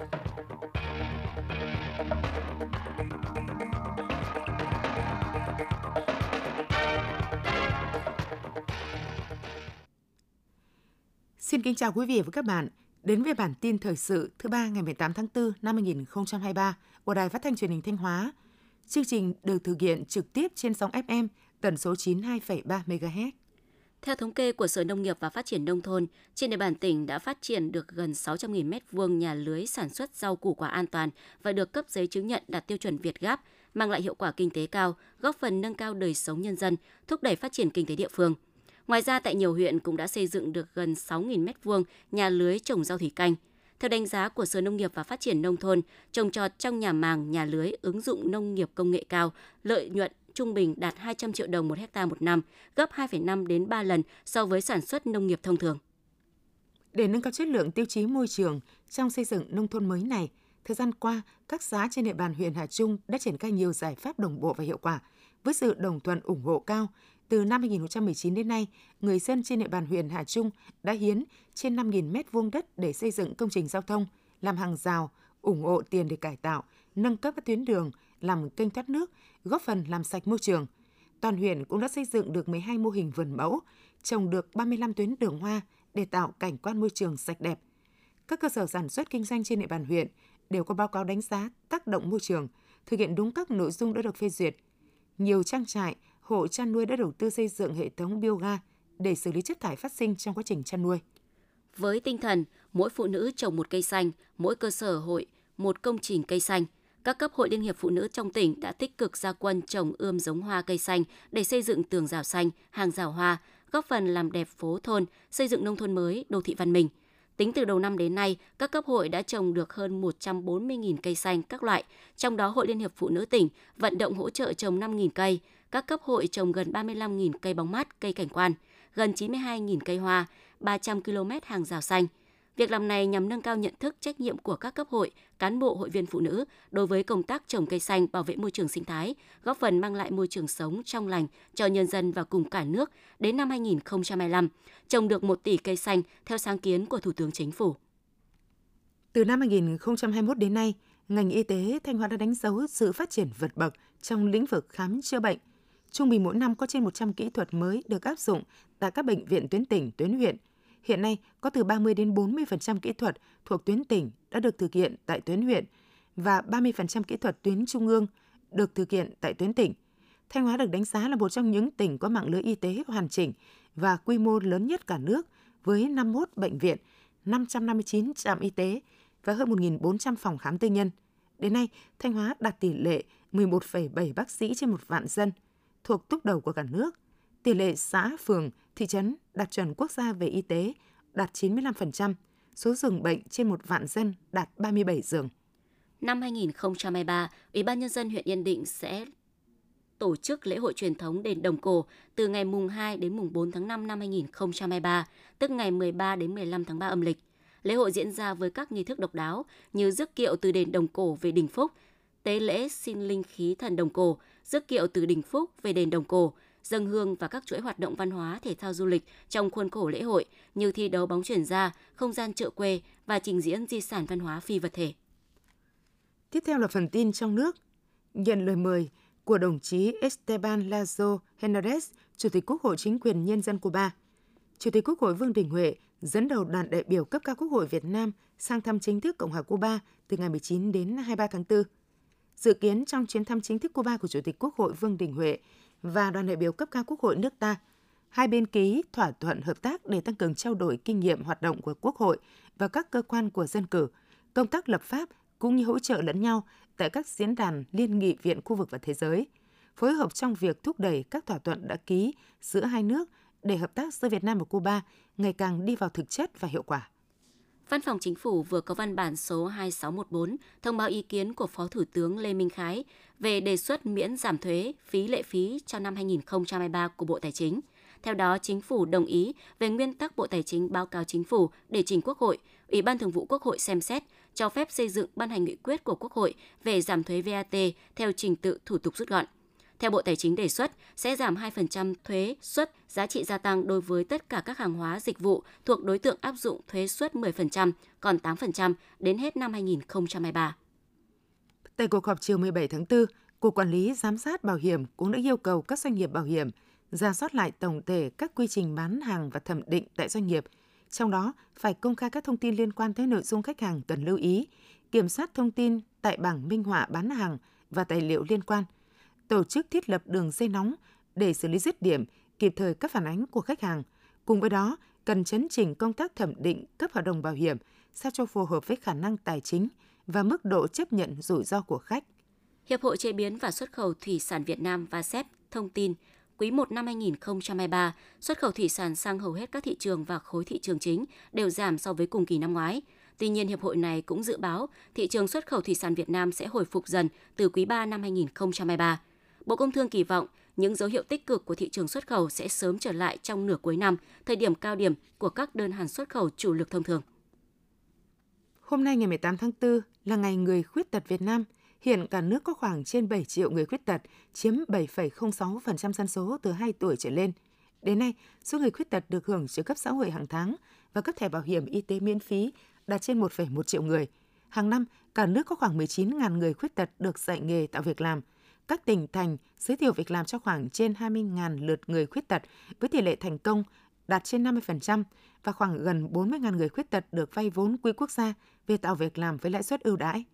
Xin kính chào quý vị và các bạn. Đến với bản tin thời sự thứ ba ngày 18 tháng 4 năm 2023 của Đài Phát thanh truyền hình Thanh Hóa. Chương trình được thực hiện trực tiếp trên sóng FM tần số 92,3 MHz. Theo thống kê của Sở Nông nghiệp và Phát triển Nông thôn, trên địa bàn tỉnh đã phát triển được gần 600.000 m2 nhà lưới sản xuất rau củ quả an toàn và được cấp giấy chứng nhận đạt tiêu chuẩn VietGAP, mang lại hiệu quả kinh tế cao, góp phần nâng cao đời sống nhân dân, thúc đẩy phát triển kinh tế địa phương. Ngoài ra, tại nhiều huyện cũng đã xây dựng được gần 6.000 m2 nhà lưới trồng rau thủy canh. Theo đánh giá của Sở Nông nghiệp và Phát triển Nông thôn, trồng trọt trong nhà màng, nhà lưới ứng dụng nông nghiệp công nghệ cao, lợi nhuận trung bình đạt 200 triệu đồng một hectare một năm, gấp 2,5 đến 3 lần so với sản xuất nông nghiệp thông thường. Để nâng cao chất lượng tiêu chí môi trường trong xây dựng nông thôn mới này, thời gian qua, các xã trên địa bàn huyện Hà Trung đã triển khai nhiều giải pháp đồng bộ và hiệu quả, với sự đồng thuận ủng hộ cao. Từ năm 2019 đến nay, người dân trên địa bàn huyện Hà Trung đã hiến trên 5.000 m2 đất để xây dựng công trình giao thông, làm hàng rào, ủng hộ tiền để cải tạo, nâng cấp các tuyến đường, làm kênh thoát nước, góp phần làm sạch môi trường. Toàn huyện cũng đã xây dựng được 12 mô hình vườn mẫu, trồng được 35 tuyến đường hoa để tạo cảnh quan môi trường sạch đẹp. Các cơ sở sản xuất kinh doanh trên địa bàn huyện đều có báo cáo đánh giá tác động môi trường, thực hiện đúng các nội dung đã được phê duyệt. Nhiều trang trại, hộ chăn nuôi đã đầu tư xây dựng hệ thống bioga để xử lý chất thải phát sinh trong quá trình chăn nuôi. Với tinh thần mỗi phụ nữ trồng một cây xanh, mỗi cơ sở hội một công trình cây xanh, các cấp hội liên hiệp phụ nữ trong tỉnh đã tích cực ra quân trồng ươm giống hoa cây xanh để xây dựng tường rào xanh, hàng rào hoa, góp phần làm đẹp phố thôn, xây dựng nông thôn mới, đô thị văn minh. Tính từ đầu năm đến nay, các cấp hội đã trồng được hơn 140.000 cây xanh các loại, trong đó Hội Liên hiệp Phụ nữ tỉnh vận động hỗ trợ trồng 5.000 cây, các cấp hội trồng gần 35.000 cây bóng mát, cây cảnh quan, gần 92.000 cây hoa, 300 km hàng rào xanh. Việc làm này nhằm nâng cao nhận thức, trách nhiệm của các cấp hội, cán bộ hội viên phụ nữ đối với công tác trồng cây xanh, bảo vệ môi trường sinh thái, góp phần mang lại môi trường sống trong lành cho nhân dân và cùng cả nước đến năm 2025, trồng được 1 tỷ cây xanh theo sáng kiến của Thủ tướng Chính phủ. Từ năm 2021 đến nay, ngành y tế Thanh Hóa đã đánh dấu sự phát triển vượt bậc trong lĩnh vực khám chữa bệnh. Trung bình mỗi năm có trên 100 kỹ thuật mới được áp dụng tại các bệnh viện tuyến tỉnh, tuyến huyện. Hiện nay, có từ 30 đến 40% kỹ thuật thuộc tuyến tỉnh đã được thực hiện tại tuyến huyện và 30% kỹ thuật tuyến trung ương được thực hiện tại tuyến tỉnh. Thanh Hóa được đánh giá là một trong những tỉnh có mạng lưới y tế hoàn chỉnh và quy mô lớn nhất cả nước với 51 bệnh viện, 559 trạm y tế và hơn 1.400 phòng khám tư nhân. Đến nay, Thanh Hóa đạt tỷ lệ 11,7 bác sĩ trên 1 vạn dân, thuộc tốp đầu của cả nước. Tỷ lệ xã, phường, thị trấn đạt chuẩn quốc gia về y tế đạt 95%, số giường bệnh trên 1 vạn dân đạt 37 giường. Năm 2023, Ủy ban Nhân dân huyện Yên Định sẽ tổ chức lễ hội truyền thống Đền Đồng Cổ từ ngày mùng 2 đến mùng 4 tháng 5 năm 2023, tức ngày 13 đến 15 tháng 3 âm lịch. Lễ hội diễn ra với các nghi thức độc đáo như rước kiệu từ Đền Đồng Cổ về Đình Phúc, tế lễ xin linh khí thần Đồng Cổ, rước kiệu từ Đình Phúc về Đền Đồng Cổ, dâng hương và các chuỗi hoạt động văn hóa, thể thao, du lịch trong khuôn khổ lễ hội như thi đấu bóng chuyền ra, không gian chợ quê và trình diễn di sản văn hóa phi vật thể. Tiếp theo là phần tin trong nước. Nhận lời mời của đồng chí Esteban Lazo Hernandez, Chủ tịch Quốc hội Chính quyền Nhân dân Cuba, Chủ tịch Quốc hội Vương Đình Huệ dẫn đầu đoàn đại biểu cấp cao Quốc hội Việt Nam sang thăm chính thức Cộng hòa Cuba từ ngày 19 đến 23 tháng 4. Dự kiến trong chuyến thăm chính thức Cuba của Chủ tịch Quốc hội Vương Đình Huệ và đoàn đại biểu cấp cao Quốc hội nước ta, hai bên ký thỏa thuận hợp tác để tăng cường trao đổi kinh nghiệm hoạt động của Quốc hội và các cơ quan của dân cử, công tác lập pháp cũng như hỗ trợ lẫn nhau tại các diễn đàn liên nghị viện khu vực và thế giới, phối hợp trong việc thúc đẩy các thỏa thuận đã ký giữa hai nước để hợp tác giữa Việt Nam và Cuba ngày càng đi vào thực chất và hiệu quả. Văn phòng Chính phủ vừa có văn bản số 2614 thông báo ý kiến của Phó Thủ tướng Lê Minh Khái về đề xuất miễn giảm thuế, phí lệ phí cho năm 2023 của Bộ Tài chính. Theo đó, Chính phủ đồng ý về nguyên tắc Bộ Tài chính báo cáo Chính phủ để trình Quốc hội, Ủy ban Thường vụ Quốc hội xem xét, cho phép xây dựng ban hành nghị quyết của Quốc hội về giảm thuế VAT theo trình tự thủ tục rút gọn. theo Bộ Tài chính đề xuất, sẽ giảm 2% thuế suất giá trị gia tăng đối với tất cả các hàng hóa dịch vụ thuộc đối tượng áp dụng thuế suất 10%, còn 8% đến hết năm 2023. Tại cuộc họp chiều 17 tháng 4, Cục Quản lý Giám sát Bảo hiểm cũng đã yêu cầu các doanh nghiệp bảo hiểm rà soát lại tổng thể các quy trình bán hàng và thẩm định tại doanh nghiệp, trong đó phải công khai các thông tin liên quan tới nội dung khách hàng cần lưu ý, kiểm soát thông tin tại bảng minh họa bán hàng và tài liệu liên quan, tổ chức thiết lập đường dây nóng để xử lý dứt điểm kịp thời các phản ánh của khách hàng. Cùng với đó, cần chấn chỉnh công tác thẩm định cấp hợp đồng bảo hiểm sao cho phù hợp với khả năng tài chính và mức độ chấp nhận rủi ro của khách. Hiệp hội Chế biến và Xuất khẩu Thủy sản Việt Nam VASEP thông tin, quý 1 năm 2023, xuất khẩu thủy sản sang hầu hết các thị trường và khối thị trường chính đều giảm so với cùng kỳ năm ngoái. Tuy nhiên, hiệp hội này cũng dự báo thị trường xuất khẩu thủy sản Việt Nam sẽ hồi phục dần từ quý 3 năm 2023. Bộ Công Thương kỳ vọng những dấu hiệu tích cực của thị trường xuất khẩu sẽ sớm trở lại trong nửa cuối năm, thời điểm cao điểm của các đơn hàng xuất khẩu chủ lực thông thường. Hôm nay ngày 18 tháng 4 là ngày Người Khuyết tật Việt Nam. Hiện cả nước có khoảng trên 7 triệu người khuyết tật, chiếm 7,06% dân số từ 2 tuổi trở lên. Đến nay, số người khuyết tật được hưởng trợ cấp xã hội hàng tháng và cấp thẻ bảo hiểm y tế miễn phí đạt trên 1,1 triệu người. Hàng năm, cả nước có khoảng 19.000 người khuyết tật được dạy nghề tạo việc làm. Các tỉnh thành giới thiệu việc làm cho khoảng trên 20.000 lượt người khuyết tật với tỷ lệ thành công đạt trên 50% và khoảng gần 40.000 người khuyết tật được vay vốn quỹ quốc gia về tạo việc làm với lãi suất ưu đãi.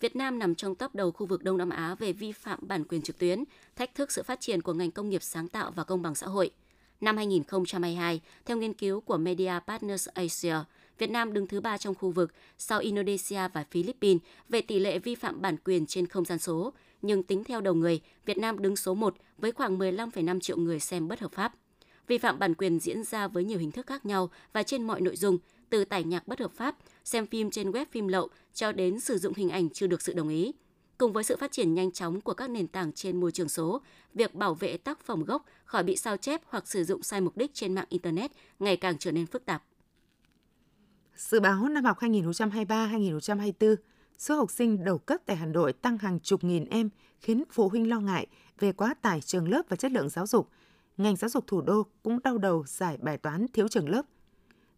Việt Nam nằm trong top đầu khu vực Đông Nam Á về vi phạm bản quyền trực tuyến, thách thức sự phát triển của ngành công nghiệp sáng tạo và công bằng xã hội. Năm 2022, theo nghiên cứu của Media Partners Asia, Việt Nam đứng thứ 3 trong khu vực sau Indonesia và Philippines về tỷ lệ vi phạm bản quyền trên không gian số, nhưng tính theo đầu người, Việt Nam đứng số 1 với khoảng 15,5 triệu người xem bất hợp pháp. Vi phạm bản quyền diễn ra với nhiều hình thức khác nhau và trên mọi nội dung, từ tải nhạc bất hợp pháp, xem phim trên web phim lậu cho đến sử dụng hình ảnh chưa được sự đồng ý. Cùng với sự phát triển nhanh chóng của các nền tảng trên môi trường số, việc bảo vệ tác phẩm gốc khỏi bị sao chép hoặc sử dụng sai mục đích trên mạng Internet ngày càng trở nên phức tạp. Dự báo năm học 2023-2024, số học sinh đầu cấp tại Hà Nội tăng hàng chục nghìn em, khiến phụ huynh lo ngại về quá tải trường lớp và chất lượng giáo dục. Ngành giáo dục thủ đô cũng đau đầu giải bài toán thiếu trường lớp.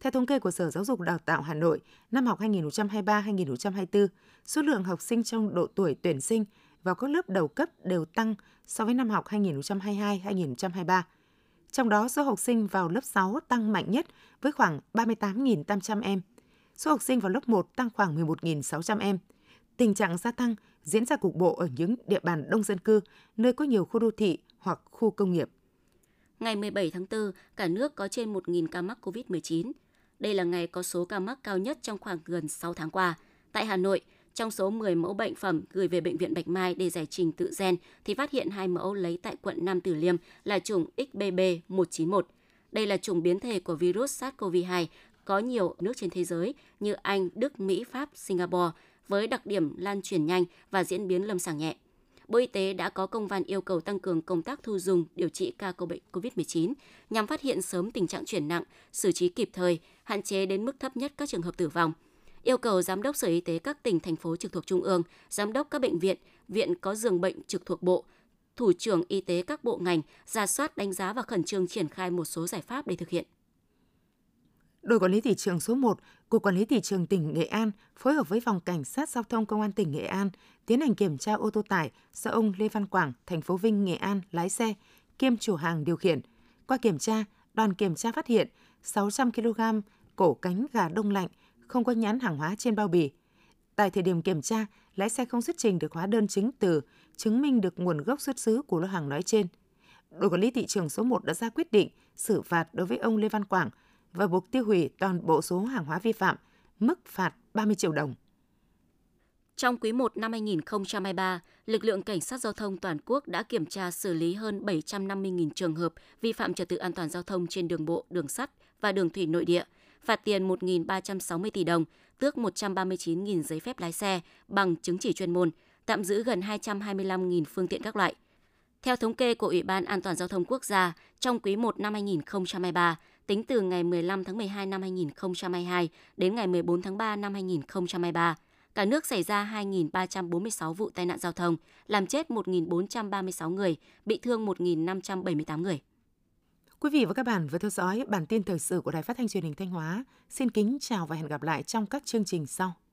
Theo thống kê của Sở Giáo dục Đào tạo Hà Nội, năm học 2023-2024, số lượng học sinh trong độ tuổi tuyển sinh vào các lớp đầu cấp đều tăng so với năm học 2022-2023. Trong đó, số học sinh vào lớp 6 tăng mạnh nhất với khoảng 38.800 em. Số học sinh vào lớp 1 tăng khoảng 11.600 em. Tình trạng gia tăng diễn ra cục bộ ở những địa bàn đông dân cư, nơi có nhiều khu đô thị hoặc khu công nghiệp. Ngày 17 tháng 4, cả nước có trên 1.000 ca mắc COVID-19. Đây là ngày có số ca mắc cao nhất trong khoảng gần 6 tháng qua. Tại Hà Nội, trong số 10 mẫu bệnh phẩm gửi về Bệnh viện Bạch Mai để giải trình tự gen thì phát hiện 2 mẫu lấy tại quận Nam Từ Liêm là chủng XBB-191. Đây là chủng biến thể của virus SARS-CoV-2 có nhiều nước trên thế giới như Anh, Đức, Mỹ, Pháp, Singapore với đặc điểm lan truyền nhanh và diễn biến lâm sàng nhẹ. Bộ Y tế đã có công văn yêu cầu tăng cường công tác thu dung điều trị ca bệnh COVID-19 nhằm phát hiện sớm tình trạng chuyển nặng, xử trí kịp thời, hạn chế đến mức thấp nhất các trường hợp tử vong. Yêu cầu Giám đốc Sở Y tế các tỉnh, thành phố trực thuộc Trung ương, Giám đốc các bệnh viện, viện có giường bệnh trực thuộc Bộ, Thủ trưởng Y tế các bộ ngành, rà soát đánh giá và khẩn trương triển khai một số giải pháp để thực hiện. Đội Quản lý Thị trường số 1, Cục Quản lý Thị trường tỉnh Nghệ An phối hợp với Phòng Cảnh sát Giao thông Công an tỉnh Nghệ An tiến hành kiểm tra ô tô tải do ông Lê Văn Quảng, thành phố Vinh, Nghệ An lái xe, kiêm chủ hàng điều khiển. Qua kiểm tra, đoàn kiểm tra phát hiện 600 kg cổ cánh gà đông lạnh không có nhãn hàng hóa trên bao bì. Tại thời điểm kiểm tra, lái xe không xuất trình được hóa đơn chứng từ chứng minh được nguồn gốc xuất xứ của lô hàng nói trên. Đội Quản lý Thị trường số 1 đã ra quyết định xử phạt đối với ông Lê Văn Quảng và buộc tiêu hủy toàn bộ số hàng hóa vi phạm, mức phạt 30 triệu đồng. Trong quý 1 năm 2023, lực lượng cảnh sát giao thông toàn quốc đã kiểm tra xử lý hơn 750.000 trường hợp vi phạm trật tự an toàn giao thông trên đường bộ, đường sắt và đường thủy nội địa, phạt tiền 1.360 tỷ đồng, tước 139.000 giấy phép lái xe bằng chứng chỉ chuyên môn, tạm giữ gần 225.000 phương tiện các loại. Theo thống kê của Ủy ban An toàn Giao thông Quốc gia, trong quý 1 năm 2023, tính từ ngày 15 tháng 12 năm 2022 đến ngày 14 tháng 3 năm 2023, cả nước xảy ra 2.346 vụ tai nạn giao thông, làm chết 1.436 người, bị thương 1.578 người. Quý vị và các bạn vừa theo dõi bản tin thời sự của Đài Phát thanh Truyền hình Thanh Hóa. Xin kính chào và hẹn gặp lại trong các chương trình sau.